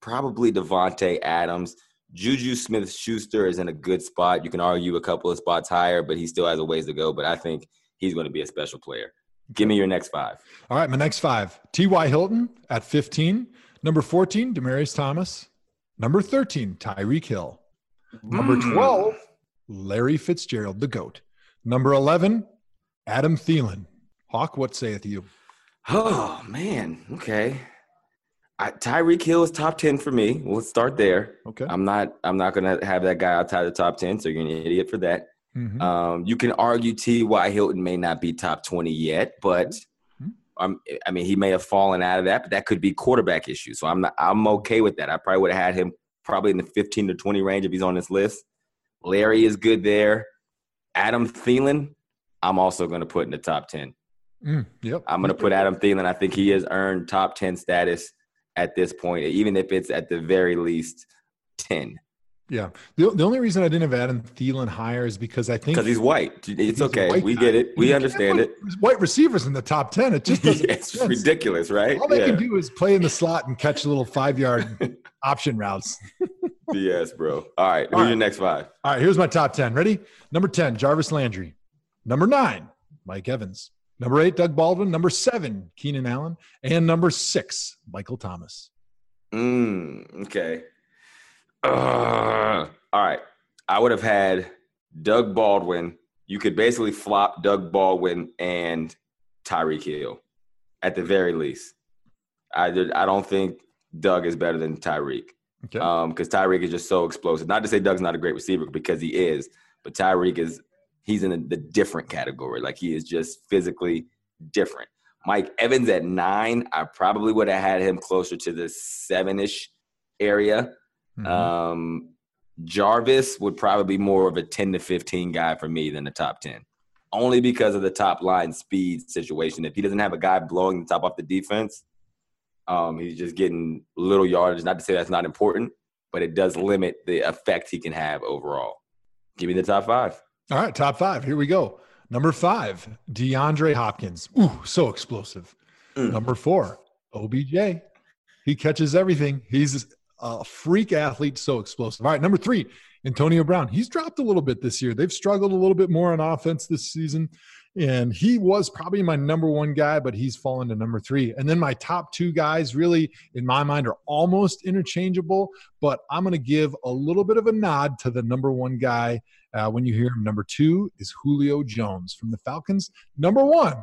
probably Devontae Adams. Juju Smith-Schuster is in a good spot. You can argue a couple of spots higher, but he still has a ways to go. But I think he's going to be a special player. Give me your next five. All right, my next five. T.Y. Hilton at 15. Number 14, Demaryius Thomas. Number 13, Tyreek Hill. Number 12, Larry Fitzgerald, the GOAT. Number 11, Adam Thielen. Hawk, what sayeth you? Oh, man. Okay. Tyreek Hill is top 10 for me. We'll start there. Okay. I'm not going to have that guy outside the top 10, so you're an idiot for that. You can argue T.Y. Hilton may not be top 20 yet, but I mean, he may have fallen out of that, but that could be quarterback issues. So I'm okay with that. I probably would have had him probably in the 15 to 20 range if he's on this list. Larry is good there. Adam Thielen, I'm also going to put in the top 10. I'm going to put Adam Thielen. I think he has earned top 10 status at this point, even if it's at the very least 10. Yeah. The only reason I didn't have Adam Thielen higher is because I think – because he's white. It's okay. We get it. We understand it. White receivers in the top 10. It just doesn't make sense. It's ridiculous, right? All they can do is play in the slot and catch a little 5-yard option routes. Yes, bro. All right. Who's your next five? All right. Here's my top 10. Ready? Number 10, Jarvis Landry. Number 9, Mike Evans. Number 8, Doug Baldwin. Number 7, Keenan Allen. And number 6, Michael Thomas. Okay. All right. I would have had Doug Baldwin. You could basically flop Doug Baldwin and Tyreek Hill at the very least. I don't think Doug is better than Tyreek because Tyreek is just so explosive. Not to say Doug's not a great receiver because he is, but Tyreek is – he's in the different category. Like he is just physically different. Mike Evans at 9, I probably would have had him closer to the 7-ish area. Jarvis would probably be more of a 10 to 15 guy for me than the top 10, only because of the top line speed situation. If he doesn't have a guy blowing the top off the defense, he's just getting little yardage. Not to say that's not important, but it does limit the effect he can have overall. Give me the top 5. All right, top 5. Here we go. Number 5, DeAndre Hopkins. Ooh, so explosive. Number 4, OBJ. He catches everything. He's a freak athlete, so explosive. All right, number 3, Antonio Brown. He's dropped a little bit this year. They've struggled a little bit more on offense this season, and he was probably my number 1 guy, but he's fallen to number 3. And then my top 2 guys really, in my mind, are almost interchangeable, but I'm going to give a little bit of a nod to the number 1 guy when you hear him. Number 2 is Julio Jones from the Falcons. Number 1,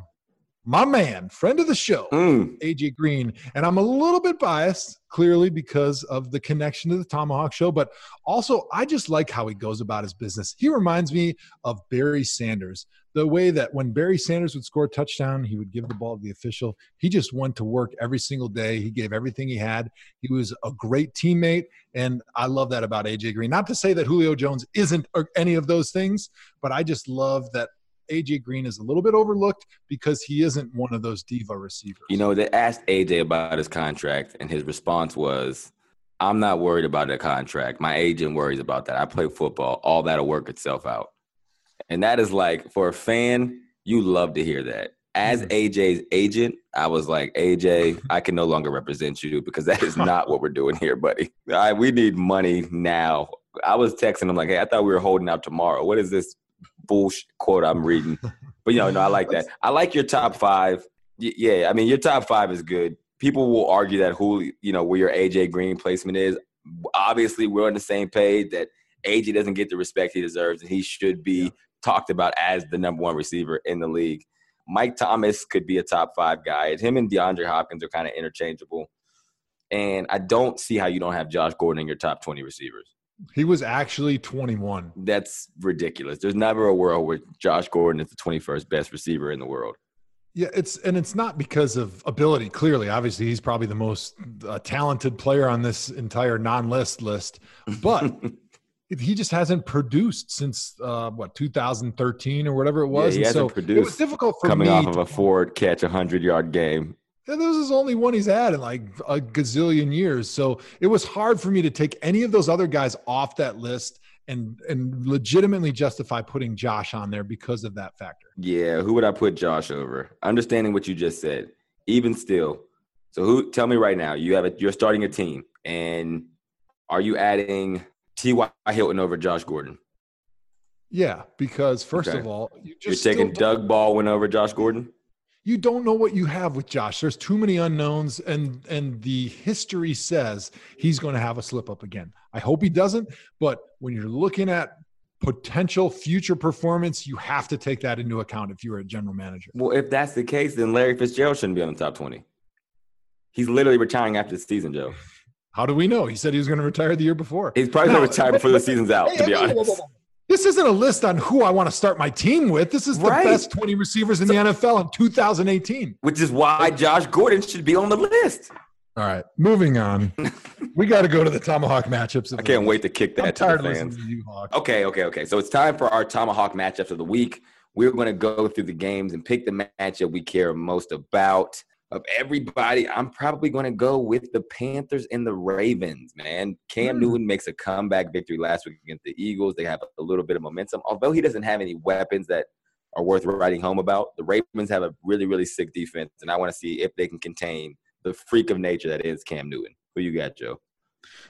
my man, friend of the show, AJ Green. And I'm a little bit biased, clearly, because of the connection to the Tomahawk show, but also I just like how he goes about his business. He reminds me of Barry Sanders, the way that when Barry Sanders would score a touchdown, he would give the ball to the official. He just went to work every single day. He gave everything he had. He was a great teammate, and I love that about AJ Green. Not to say that Julio Jones isn't or any of those things, but I just love that AJ Green is a little bit overlooked because he isn't one of those diva receivers. You know, they asked AJ about his contract, and his response was, I'm not worried about that contract. My agent worries about that. I play football. All that'll work itself out. And that is like, for a fan, you love to hear that. As AJ's agent, I was like, AJ, I can no longer represent you because that is not what we're doing here, buddy. We need money now. I was texting him like, hey, I thought we were holding out tomorrow. What is this bullshit quote I'm reading? But, you know, no, I like that. I like your top five. Yeah, I mean, your top five is good. People will argue that who, you know, where your AJ Green placement is. Obviously, we're on the same page that AJ doesn't get the respect he deserves, and he should be talked about as the number one receiver in the league. Mike Thomas could be a top five guy. Him and DeAndre Hopkins are kind of interchangeable. And I don't see how you don't have Josh Gordon in your top 20 receivers. He was actually 21. That's ridiculous. There's never a world where Josh Gordon is the 21st best receiver in the world. Yeah, it's not because of ability, clearly. Obviously, he's probably the most talented player on this entire non-list list. But he just hasn't produced since, 2013 or whatever it was. Yeah, he hasn't produced. It was difficult for me. Coming off of a four-catch, 100-yard game. Yeah, this is the only one he's had in like a gazillion years. So it was hard for me to take any of those other guys off that list and legitimately justify putting Josh on there because of that factor. Yeah, who would I put Josh over? Understanding what you just said, even still. So who? Tell me right now, you're starting a team, and are you adding T.Y. Hilton over Josh Gordon? Yeah, because first of all, you're taking Doug Baldwin over Josh Gordon? You don't know what you have with Josh. There's too many unknowns, and the history says he's going to have a slip-up again. I hope he doesn't, but when you're looking at potential future performance, you have to take that into account if you're a general manager. Well, if that's the case, then Larry Fitzgerald shouldn't be on the top 20. He's literally retiring after the season, Joe. How do we know? He said he was going to retire the year before. He's probably going to retire before the season's out, to be honest. This isn't a list on who I want to start my team with. This is the best 20 receivers in the NFL in 2018. Which is why Josh Gordon should be on the list. All right, moving on. We got to go to the Tomahawk matchups. I can't wait to kick that to the fans. Okay. So it's time for our Tomahawk matchups of the week. We're going to go through the games and pick the matchup we care most about. Of everybody, I'm probably going to go with the Panthers and the Ravens, man. Cam Newton makes a comeback victory last week against the Eagles. They have a little bit of momentum. Although he doesn't have any weapons that are worth writing home about, the Ravens have a really, really sick defense, and I want to see if they can contain the freak of nature that is Cam Newton. Who you got, Joe?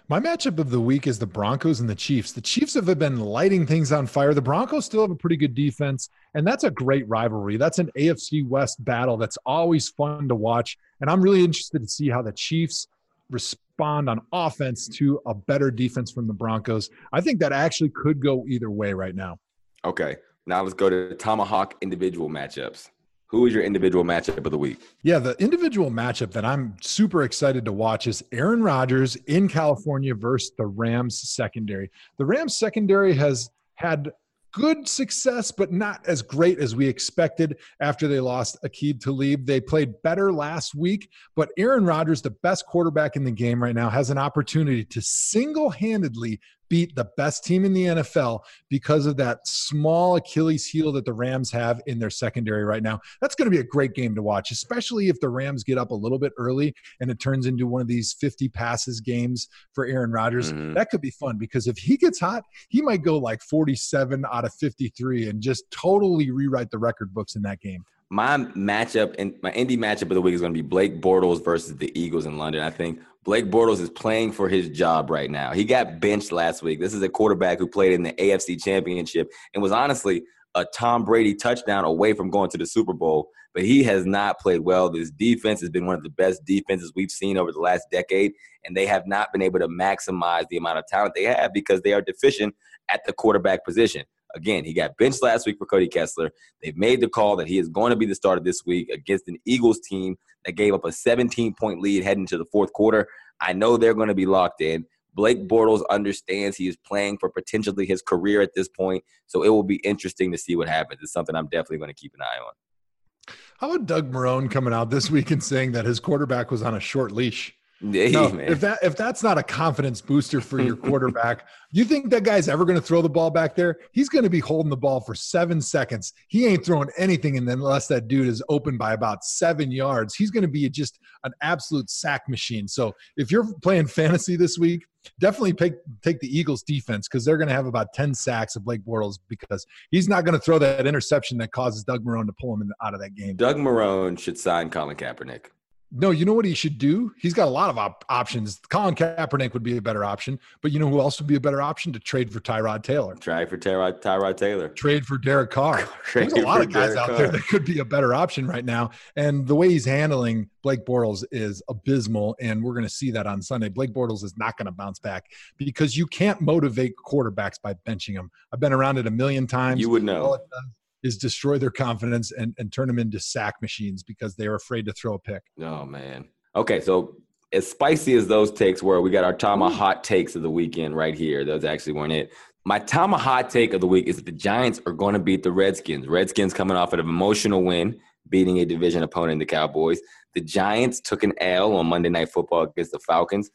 My matchup of the week is the Broncos and the Chiefs. The Chiefs have been lighting things on fire. The Broncos still have a pretty good defense, and that's a great rivalry. That's an AFC West battle that's always fun to watch, and I'm really interested to see how the Chiefs respond on offense to a better defense from the Broncos. I think that actually could go either way right now. Okay, now let's go to the Tomahawk individual matchups. Who is your individual matchup of the week? Yeah, the individual matchup that I'm super excited to watch is Aaron Rodgers in California versus the Rams secondary. The Rams secondary has had good success, but not as great as we expected after they lost Aqib Talib. They played better last week, but Aaron Rodgers, the best quarterback in the game right now, has an opportunity to single-handedly beat the best team in the NFL because of that small Achilles heel that the Rams have in their secondary right now. That's going to be a great game to watch, especially if the Rams get up a little bit early and it turns into one of these 50 passes games for Aaron Rodgers. Mm-hmm. That could be fun because if he gets hot, he might go like 47 out of 53 and just totally rewrite the record books in that game. My matchup and my indie matchup of the week is going to be Blake Bortles versus the Eagles in London. I think Blake Bortles is playing for his job right now. He got benched last week. This is a quarterback who played in the AFC Championship and was honestly a Tom Brady touchdown away from going to the Super Bowl, but he has not played well. This defense has been one of the best defenses we've seen over the last decade, and they have not been able to maximize the amount of talent they have because they are deficient at the quarterback position. Again, he got benched last week for Cody Kessler. They've made the call that he is going to be the starter this week against an Eagles team that gave up a 17-point lead heading into the fourth quarter. I know they're going to be locked in. Blake Bortles understands he is playing for potentially his career at this point, so it will be interesting to see what happens. It's something I'm definitely going to keep an eye on. How about Doug Marrone coming out this week and saying that his quarterback was on a short leash? Hey, no, man. If that's not a confidence booster for your quarterback, you think that guy's ever going to throw the ball back there? He's going to be holding the ball for 7 seconds. He ain't throwing anything, and then unless that dude is open by about 7 yards, he's going to be just an absolute sack machine. So if you're playing fantasy this week, definitely take the Eagles defense, because they're going to have about 10 sacks of Blake Bortles, because he's not going to throw that interception that causes Doug Marrone to pull him out of that game. Doug Marrone should sign Colin Kaepernick. No, you know what he should do? He's got a lot of options. Colin Kaepernick would be a better option, but you know who else would be a better option? To trade for Tyrod Taylor. Trade for Tyrod Taylor. Trade for Derek Carr. There's a lot of guys out there that could be a better option right now, and the way he's handling Blake Bortles is abysmal, and we're going to see that on Sunday. Blake Bortles is not going to bounce back, because you can't motivate quarterbacks by benching them. I've been around it a million times. You would know. All it does is destroy their confidence and turn them into sack machines because they're afraid to throw a pick. Oh, man. Okay, so as spicy as those takes were, we got our Tomahawk hot takes of the weekend right here. Those actually weren't it. My Tomahawk hot take of the week is that the Giants are going to beat the Redskins. Redskins coming off of an emotional win, beating a division opponent, the Cowboys. The Giants took an L on Monday Night Football against the Falcons.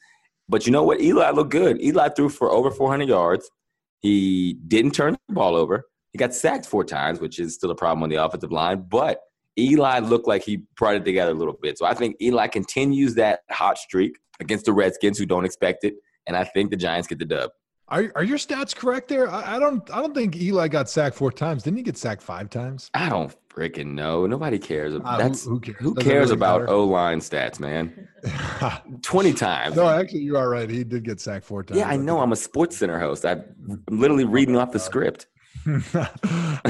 But you know what? Eli looked good. Eli threw for over 400 yards. He didn't turn the ball over. He got sacked 4 times, which is still a problem on the offensive line, but Eli looked like he brought it together a little bit. So I think Eli continues that hot streak against the Redskins, who don't expect it, and I think the Giants get the dub. Are your stats correct there? I don't think Eli got sacked 4 times. Didn't he get sacked 5 times? I don't freaking know. Nobody cares. Who cares really about O-line stats, man? 20 times. No, actually, you are right. He did get sacked 4 times. Yeah, I know. I'm a SportsCenter host. I'm literally reading off the script. All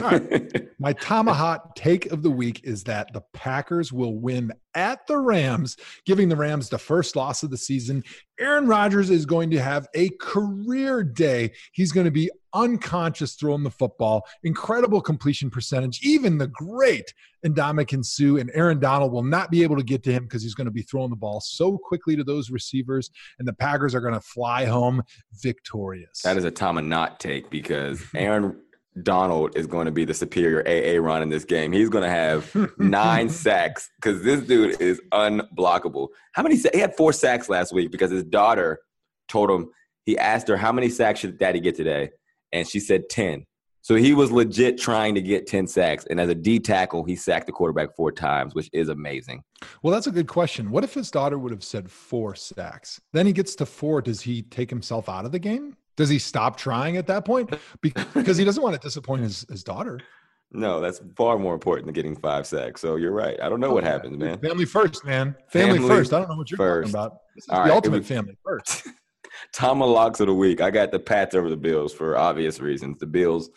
right. My Tomahawk take of the week is that the Packers will win at the Rams, giving the Rams the first loss of the season. Aaron Rodgers is going to have a career day. He's going to be unconscious throwing the football, incredible completion percentage. Even the great Ndamukong Suh and Aaron Donald will not be able to get to him because he's going to be throwing the ball so quickly to those receivers, and the Packers are going to fly home victorious. That is a Tomahawk take, because Aaron Donald is going to be the superior Aaron in this game. He's going to have 9 sacks, because this dude is unblockable. How many sacks? He had 4 sacks last week because his daughter told him, he asked her, how many sacks should daddy get today? And she said 10. So he was legit trying to get 10 sacks. And as a D tackle, he sacked the quarterback 4 times, which is amazing. Well, that's a good question. What if his daughter would have said 4 sacks? Then he gets to 4. Does he take himself out of the game? Does he stop trying at that point? Because he doesn't want to disappoint his daughter. No, that's far more important than getting 5 sacks. So you're right. I don't know what happens, man. Family first, man. Family first. I don't know what you're first. Talking about. This is all the ultimate family first. Tomahawks of the week. I got the Pats over the Bills for obvious reasons. The Bills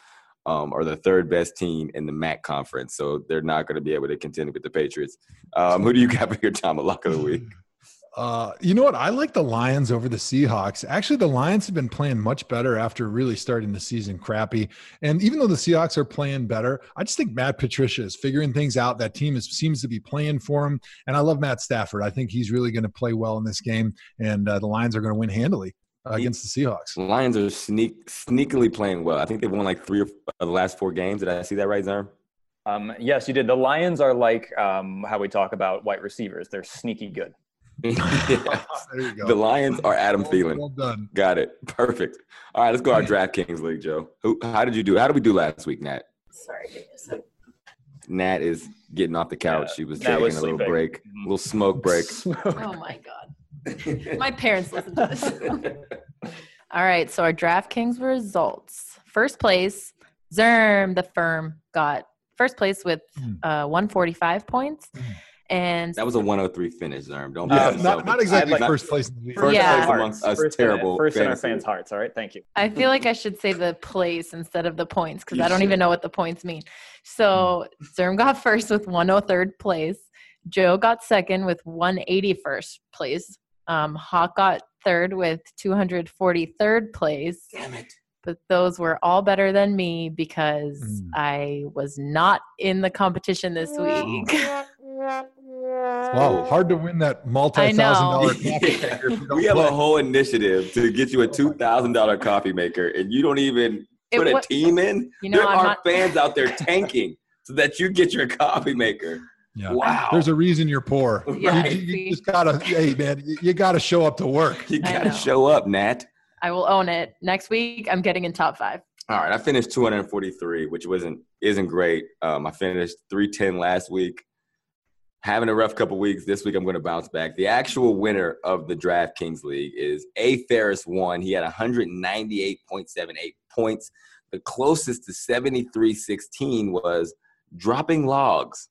are the third best team in the MAC conference, so they're not going to be able to contend with the Patriots. Who do you got for your Tomahawk of the week? You know what? I like the Lions over the Seahawks. Actually, the Lions have been playing much better after really starting the season crappy. And even though the Seahawks are playing better, I just think Matt Patricia is figuring things out. That team seems to be playing for him. And I love Matt Stafford. I think he's really going to play well in this game. And the Lions are going to win handily against the Seahawks. Lions are sneakily playing well. I think they've won like 3 of the last 4 games. Did I see that right, Zerm? Yes, you did. The Lions are like how we talk about wide receivers. They're sneaky good. Yes. There you go. The Lions are Adam Thielen. Well done. Got it. Perfect. All right, let's go our DraftKings league, Joe. How did you do? How did we do last week, Nat? Sorry. Nat is getting off the couch. She was taking a little break, a little smoke break. Oh, my God. My parents listen to this. All right, so our DraftKings results. First place, Zerm, the firm, got first place with 145 points. And that was a 103 finish, Zerm. Don't not exactly like first place. First place amongst us, terrible. First in our fans' hearts. All right, thank you. I feel like I should say the place instead of the points, because I don't even know what the points mean. So Zerm got first with 103rd place. Joe got second with 181st place. Hawk got third with 243rd place. Damn it. But those were all better than me because I was not in the competition this week. Wow, hard to win that multi-$1,000 coffee maker. We have a whole initiative to get you a $2,000 coffee maker, and you don't even put a team in. You know, there are fans out there tanking so that you get your coffee maker. Yeah. Wow. There's a reason you're poor. Right. You just gotta, hey man, you gotta show up to work. You gotta show up, Nat. I will own it. Next week, I'm getting in top 5. All right. I finished 243, which isn't great. I finished 310 last week. Having a rough couple weeks. This week, I'm going to bounce back. The actual winner of the DraftKings League is A. Ferris won. He had 198.78 points. The closest to 73.16 was Dropping Logs,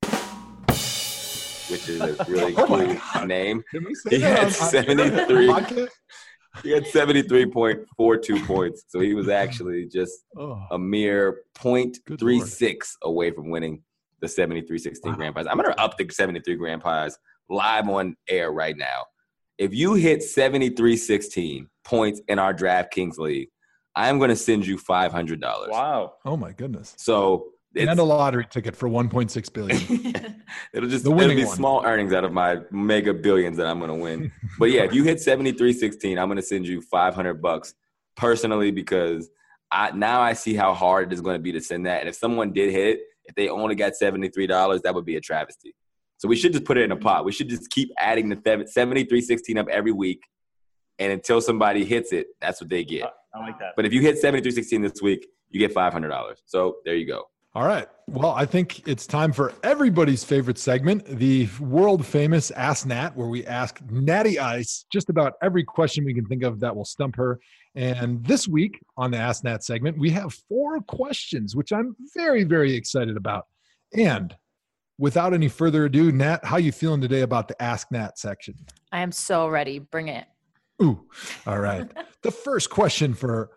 which is a really cool name. He had 73. He had 73.42 points. So he was actually just a mere 0.36 away from winning the 73.16 grand prize. I'm going to up the 73 grand prize live on air right now. If you hit 73.16 points in our DraftKings League, I'm going to send you $500. Wow. Oh, my goodness. So it's, and a lottery ticket for $1.6 billion. it'll be small earnings out of my mega billions that I'm going to win. But, yeah, if you hit 73.16, I'm going to send you $500 personally because now I see how hard it is going to be to send that. And if someone did hit it, if they only got $73, that would be a travesty. So we should just put it in a pot. We should just keep adding the 73.16 up every week, and until somebody hits it, that's what they get. I like that. But if you hit 73.16 this week, you get $500. So there you go. All right. Well, I think it's time for everybody's favorite segment, the world-famous Ask Nat, where we ask Natty Ice just about every question we can think of that will stump her. And this week on the Ask Nat segment, we have 4 questions, which I'm very, very excited about. And without any further ado, Nat, how you feeling today about the Ask Nat section? I am so ready. Bring it. Ooh. All right. The first question for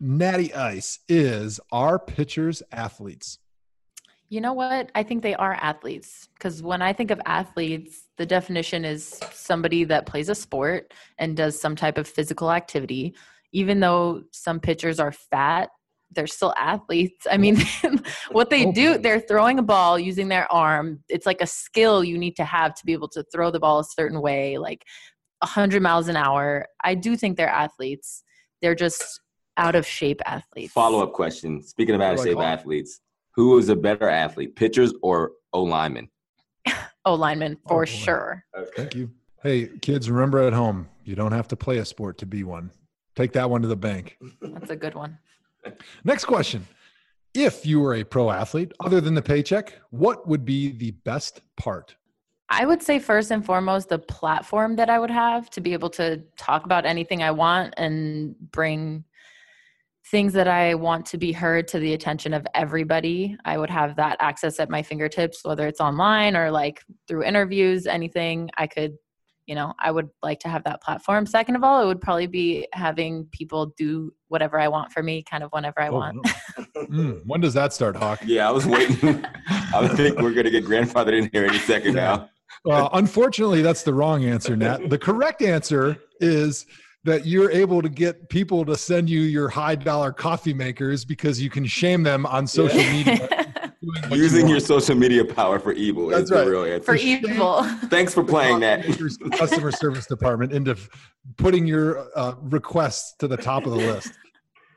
Natty Ice is, are pitchers athletes? You know what? I think they are athletes, because when I think of athletes, the definition is somebody that plays a sport and does some type of physical activity. Even though some pitchers are fat, they're still athletes. I mean, what they do, they're throwing a ball using their arm. It's like a skill you need to have to be able to throw the ball a certain way, like 100 miles an hour. I do think they're athletes. They're just out of shape athletes. Follow-up question. Speaking of out of shape athletes, who is a better athlete, pitchers or O-linemen? O-linemen for sure. Okay. Thank you. Hey, kids, remember at home, you don't have to play a sport to be one. Take that one to the bank. That's a good one. Next question. If you were a pro athlete, other than the paycheck, what would be the best part? I would say first and foremost, the platform that I would have to be able to talk about anything I want and bring things that I want to be heard to the attention of everybody. I would have that access at my fingertips, whether it's online or like through interviews, anything I could, you know, I would like to have that platform. Second of all, it would probably be having people do whatever I want for me kind of whenever I want. No. When does that start, Hawk? Yeah, I was waiting. I think we're going to get grandfathered in here any second now. Well, unfortunately, that's the wrong answer, Nat. The correct answer is that you're able to get people to send you your high-dollar coffee makers because you can shame them on social media. Using your social media power for evil. That's right. The real answer. For evil. Thanks for playing that. Customer service department into putting your requests to the top of the list.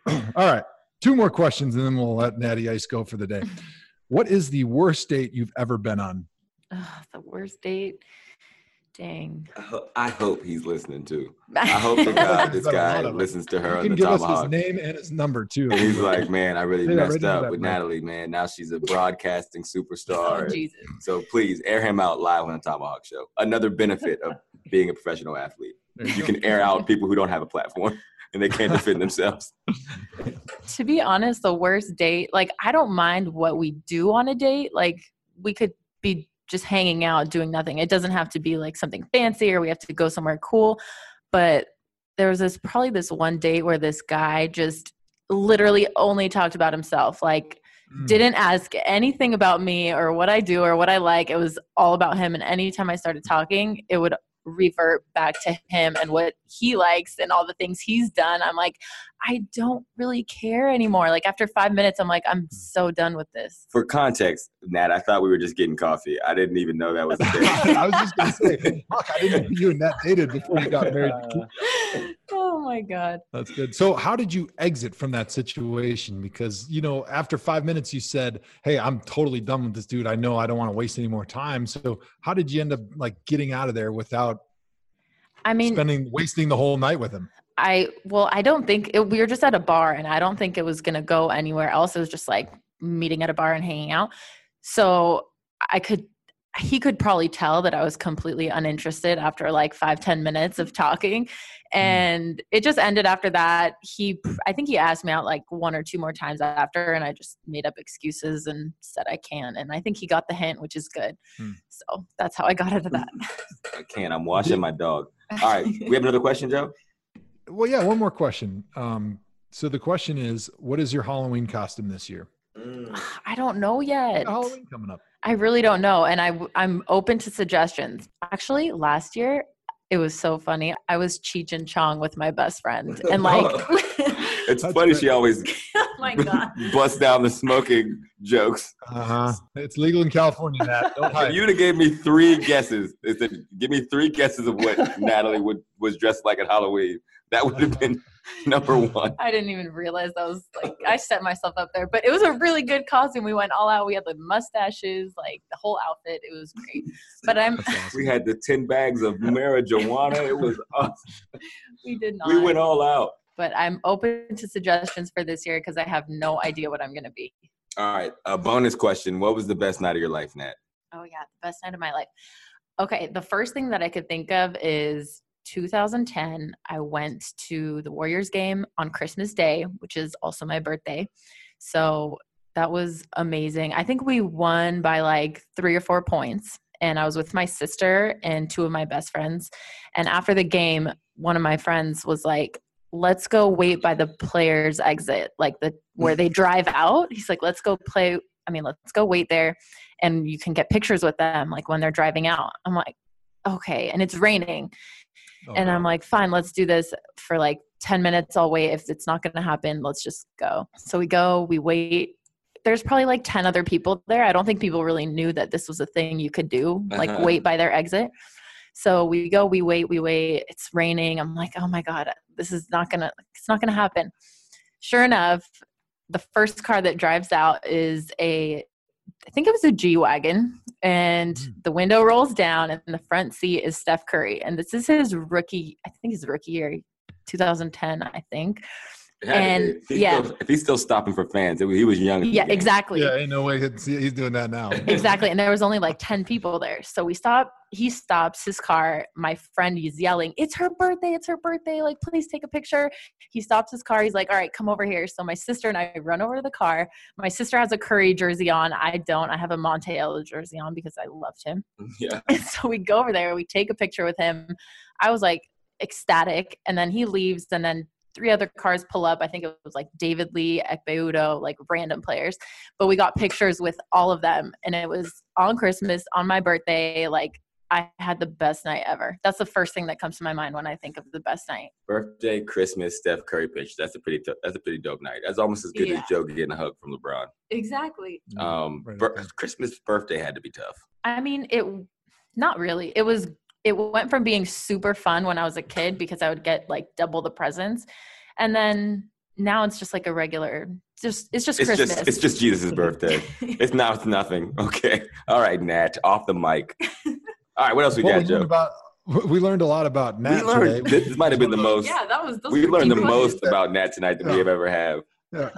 All right. 2 more questions, and then we'll let Natty Ice go for the day. What is the worst date you've ever been on? The worst date? Dang. I hope he's listening too. I hope to God this guy listens to her on the Tomahawk. You can give us his name and his number too. And he's like, man, I really messed up with Natalie, man. Now she's a broadcasting superstar. Oh, Jesus. So please air him out live on the Tomahawk Show. Another benefit of being a professional athlete. You can air out people who don't have a platform and they can't defend themselves. To be honest, the worst date, like I don't mind what we do on a date. Like we could be just hanging out, doing nothing. It doesn't have to be like something fancy or we have to go somewhere cool. But there was this one date where this guy just literally only talked about himself, like didn't ask anything about me or what I do or what I like. It was all about him. And anytime I started talking, it would revert back to him and what he likes and all the things he's done. I'm like, I don't really care anymore. Like after 5 minutes, I'm like, I'm so done with this. For context, Nat, I thought we were just getting coffee. I didn't even know that was the thing. I was just going to say, fuck, I didn't know you and Nat dated before you got married. Oh my God. That's good. So how did you exit from that situation? Because, you know, after 5 minutes, you said, hey, I'm totally done with this dude. I know I don't want to waste any more time. So how did you end up like getting out of there without, I mean, wasting the whole night with him? I don't think we were just at a bar, and I don't think it was going to go anywhere else. It was just like meeting at a bar and hanging out. So he could probably tell that I was completely uninterested after like 5-10 minutes of talking. And it just ended after that. I think he asked me out like one or two more times after, and I just made up excuses and said I can't. And I think he got the hint, which is good. So that's how I got out of that. I can't. I'm watching my dog. All right. We have another question, Joe? Well, yeah, one more question. So the question is, what is your Halloween costume this year? I don't know yet. Halloween coming up. I really don't know. And I'm open to suggestions. Actually, last year, it was so funny. I was Cheech and Chong with my best friend. And like, it's funny. She always oh my God. Busts down the smoking jokes. It's legal in California, Nat. Don't hide. If you'd have gave me three guesses. Give me three guesses of what Natalie was dressed like at Halloween. That would have been number one. I didn't even realize that was like, I set myself up there, but it was a really good costume. We went all out. We had the mustaches, like the whole outfit. It was great. But we had the 10 bags of marijuana. It was awesome. We did not. We went all out. But I'm open to suggestions for this year because I have no idea what I'm going to be. All right. A bonus question. What was the best night of your life, Nat? Oh yeah. The best night of my life. Okay. The first thing that I could think of is 2010, I went to the Warriors game on Christmas Day, which is also my birthday. So that was amazing. I think we won by like 3 or 4 points. And I was with my sister and two of my best friends. And after the game, one of my friends was like, let's go wait by the players' exit, like where they drive out. He's like, let's go wait there. And you can get pictures with them, like when they're driving out. I'm like, okay. And it's raining. Oh, and I'm like, fine, let's do this for like 10 minutes. I'll wait. If it's not going to happen, let's just go. So we go, we wait. There's probably like 10 other people there. I don't think people really knew that this was a thing you could do, like wait by their exit. So we go, we wait. It's raining. I'm like, oh my God, it's not going to happen. Sure enough, the first car that drives out is I think it was a G-Wagon, and the window rolls down and the front seat is Steph Curry. And this is his rookie year, 2010, I think. And if he's still stopping for fans, he was young. Yeah, exactly. Yeah, ain't no way he's doing that now. Exactly. And there was only like 10 people there. So we stop. He stops his car. My friend is yelling, it's her birthday. It's her birthday. Like, please take a picture. He stops his car. He's like, all right, come over here. So my sister and I run over to the car. My sister has a Curry jersey on. I don't. I have a Montiel jersey on because I loved him. Yeah. And so we go over there. We take a picture with him. I was like ecstatic. And then he leaves, and then 3 other cars pull up. I think it was like David Lee, Ekpeudo, like random players. But we got pictures with all of them. And it was on Christmas, on my birthday. Like, I had the best night ever. That's the first thing that comes to my mind when I think of the best night. Birthday, Christmas, Steph Curry picture. That's a pretty dope night. That's almost as good as Joe getting a hug from LeBron. Exactly. Christmas birthday had to be tough. I mean, not really. It went from being super fun when I was a kid because I would get like double the presents. And then now it's just like a regular, it's Christmas. It's just Jesus' birthday. It's nothing. Okay. All right, Nat, off the mic. All right. What else we got, Joe? We learned a lot about Nat today. This might've been the most. Yeah, we learned the most about Nat tonight than we have ever have. Yeah.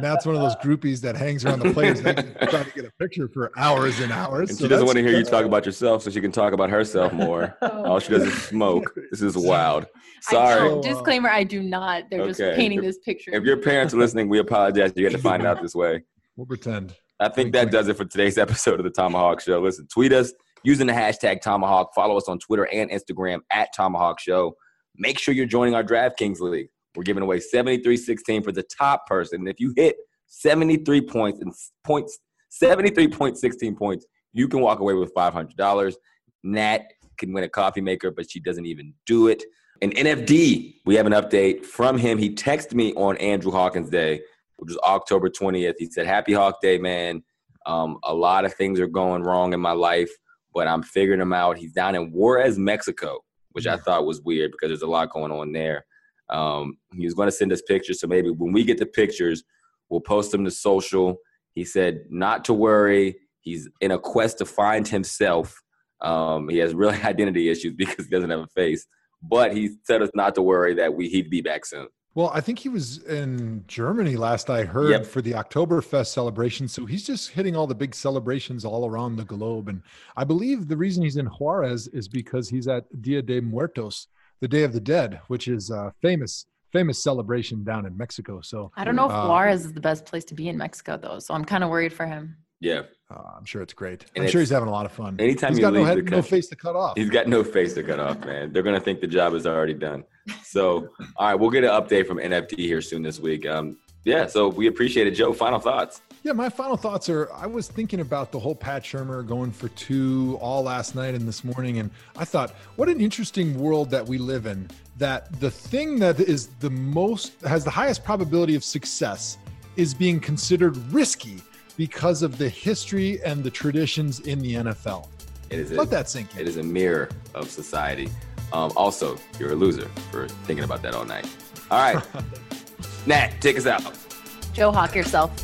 Nat's one of those groupies that hangs around the players trying to get a picture for hours and hours. And she doesn't want to hear you talk about yourself, so she can talk about herself more. All she does is smoke. This is wild. Sorry. Disclaimer, I do not. They're just painting this picture. If your parents are listening, we apologize. You had to find out this way. We'll pretend. I think that does it for today's episode of The Tomahawk Show. Listen, tweet us using the hashtag Tomahawk. Follow us on Twitter and Instagram at Tomahawk Show. Make sure you're joining our DraftKings League. We're giving away 73-16 for the top person. And if you hit 73 points and 73.16 points, you can walk away with $500. Nat can win a coffee maker, but she doesn't even do it. And NFD, we have an update from him. He texted me on Andrew Hawkins Day, which was October 20th. He said, "Happy Hawk Day, man. A lot of things are going wrong in my life, but I'm figuring them out." He's down in Juarez, Mexico, which I thought was weird because there's a lot going on there. He was going to send us pictures, so maybe when we get the pictures, we'll post them to social. He said not to worry. He's in a quest to find himself. He has real identity issues because he doesn't have a face. But he said us not to worry, that he'd be back soon. Well, I think he was in Germany last I heard for the Oktoberfest celebration. So he's just hitting all the big celebrations all around the globe. And I believe the reason he's in Juarez is because he's at Dia de Muertos, the Day of the Dead, which is a famous celebration down in Mexico. So I don't know if Juarez is the best place to be in Mexico, though. So I'm kind of worried for him. Yeah. I'm sure it's great. And I'm sure he's having a lot of fun. Anytime he's got no face to cut off. He's got no face to cut off, man. They're going to think the job is already done. So, all right, we'll get an update from NFT here soon this week. So we appreciate it. Joe, final thoughts? Yeah, my final thoughts are, I was thinking about the whole Pat Shurmur going for two all last night and this morning, and I thought, what an interesting world that we live in, that the thing that is has the highest probability of success is being considered risky, because of the history and the traditions in the NFL. Let that sink in. It is a mirror of society. Also, you're a loser for thinking about that all night. All right. Nat, take us out. Joe, hawk yourself.